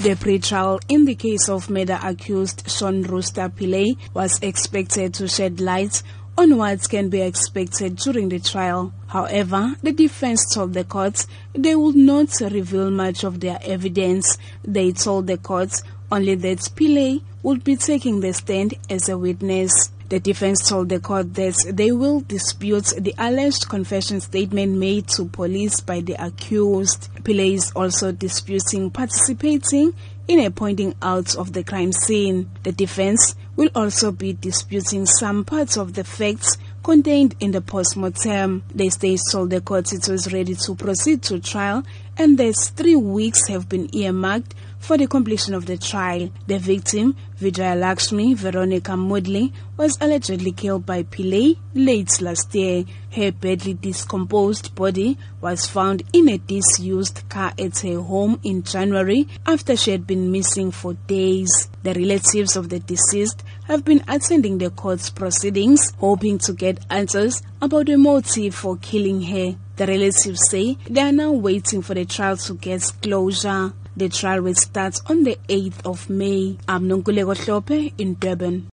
The pre-trial in the case of murder-accused Sean Rooster Pillay was expected to shed light on what can be expected during the trial. However, the defense told the court they would not reveal much of their evidence. They told the court only that Pillay would be taking the stand as a witness. The defense told the court that they will dispute the alleged confession statement made to police by the accused. Pillay is also disputing participating in a pointing out of the crime scene. The defense will also be disputing some parts of the facts contained in the post-mortem. The state told the court it was ready to proceed to trial and that 3 weeks have been earmarked for the completion of the trial. The victim, Vijaya Lakshmi Veronica Moodley, was allegedly killed by Pillay late last year. Her badly decomposed body was found in a disused car at her home in January after she had been missing for days. The relatives of the deceased have been attending the court's proceedings, hoping to get answers about the motive for killing her. The relatives say they are now waiting for the trial to get closure. The trial will start on the 8th of May. I'm Nkululeko Hlophe in Durban.